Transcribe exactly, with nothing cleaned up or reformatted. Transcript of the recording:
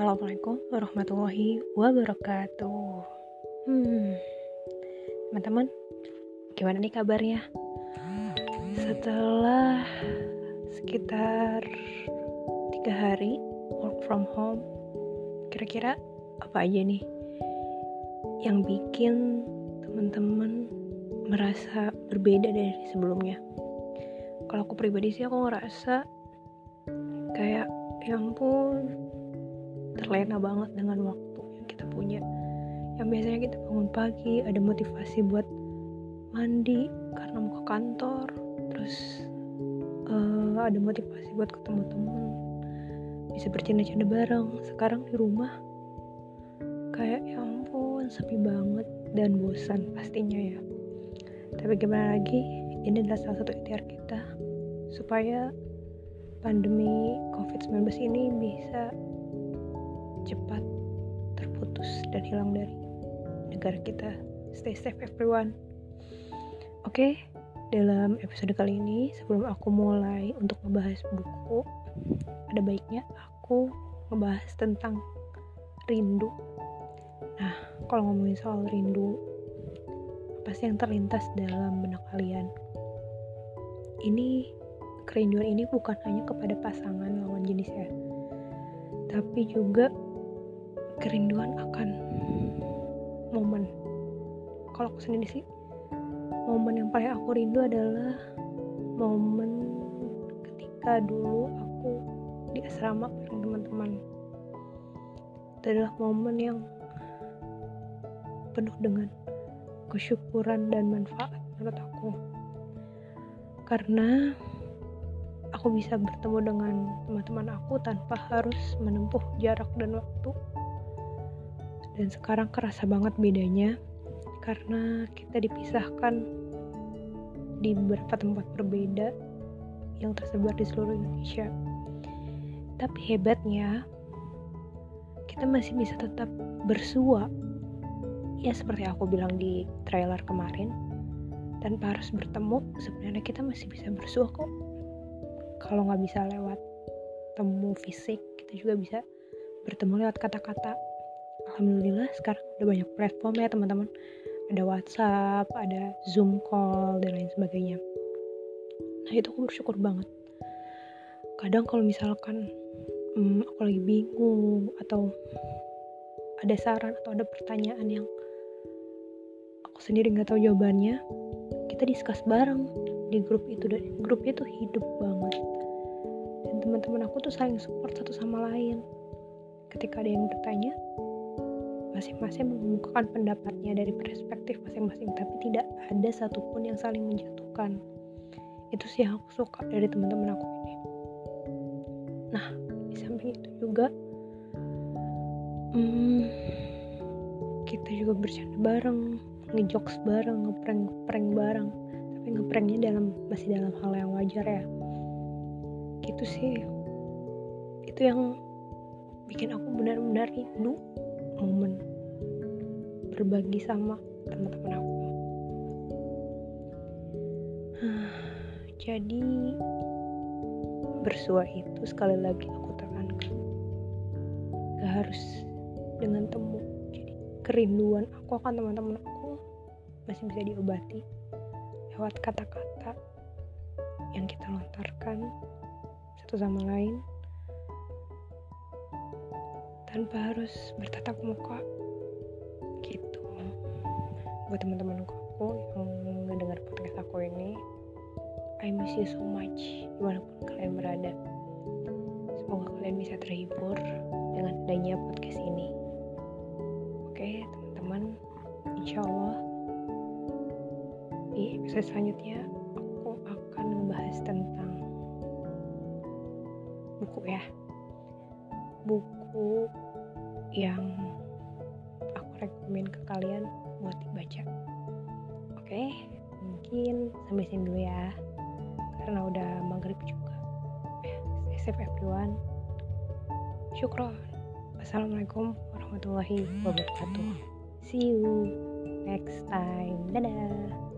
Assalamualaikum warahmatullahi wabarakatuh. Hmm, teman-teman, gimana nih kabarnya? Setelah sekitar tiga hari work from home, kira-kira apa aja nih yang bikin teman-teman merasa berbeda dari sebelumnya? Kalau aku pribadi sih, aku ngerasa kayak, ya ampun, terlena banget dengan waktu yang kita punya. Yang biasanya kita bangun pagi ada motivasi buat mandi karena mau ke kantor, terus uh, ada motivasi buat ketemu teman, bisa bercanda-canda bareng. Sekarang di rumah kayak, ya ampun, sepi banget dan bosan pastinya ya. Tapi gimana lagi, ini adalah salah satu ikhtiar kita supaya pandemi covid sembilan belas ini bisa cepat terputus dan hilang dari negara kita. Stay safe everyone. Oke, dalam episode kali ini, sebelum aku mulai untuk ngebahas buku, ada baiknya aku ngebahas tentang rindu. Nah, kalau ngomongin soal rindu, apa sih yang terlintas dalam benak kalian? Ini kerinduan ini bukan hanya kepada pasangan lawan jenis ya, tapi juga kerinduan akan momen. Kalau aku sendiri sih, momen yang paling aku rindu adalah momen ketika dulu aku di asrama bareng teman-teman. Itu adalah momen yang penuh dengan kesyukuran dan manfaat menurut aku, karena aku bisa bertemu dengan teman-teman aku tanpa harus menempuh jarak dan waktu. Dan sekarang kerasa banget bedanya, karena kita dipisahkan di beberapa tempat berbeda yang tersebar di seluruh Indonesia. Tapi hebatnya, kita masih bisa tetap bersua, ya seperti aku bilang di trailer kemarin, tanpa harus bertemu. Sebenarnya kita masih bisa bersua kok. Kalau nggak bisa lewat temu fisik, kita juga bisa bertemu lewat kata-kata. Alhamdulillah sekarang udah banyak platform ya teman-teman, ada WhatsApp, ada Zoom call dan lain sebagainya. Nah itu aku bersyukur banget. Kadang kalau misalkan hmm, aku lagi bingung atau ada saran atau ada pertanyaan yang aku sendiri nggak tahu jawabannya, kita discuss bareng di grup itu, dan grupnya tuh hidup banget, dan teman-teman aku tuh saling support satu sama lain. Ketika ada yang bertanya, masing-masing mengemukakan pendapatnya dari perspektif masing-masing, tapi tidak ada satupun yang saling menjatuhkan. Itu sih yang aku suka dari teman-teman aku ini. Nah, di samping itu juga hmm, kita juga bercanda bareng, ngejokes bareng, ngeprank-ngeprank bareng, tapi ngepranknya dalam masih dalam hal yang wajar ya. Gitu sih, itu yang bikin aku benar-benar rindu momen berbagi sama teman-teman aku. Jadi bersua itu, sekali lagi aku tekankan, gak harus dengan temu. Jadi kerinduan aku akan teman-teman aku masih bisa diobati lewat kata-kata yang kita lontarkan satu sama lain, tanpa harus bertatap muka gitu. Buat teman-teman aku yang mendengar podcast aku ini, I miss you so much dimanapun kalian berada. Semoga kalian bisa terhibur dengan adanya podcast ini. Oke teman-teman, insya Allah di episode selanjutnya aku akan membahas tentang buku ya, buku yang aku rekomen ke kalian buat dibaca. Oke, mungkin sampai sini dulu ya, karena udah maghrib juga. Stay safe everyone. Syukron. Wassalamualaikum warahmatullahi wabarakatuh. See you next time. Dadah.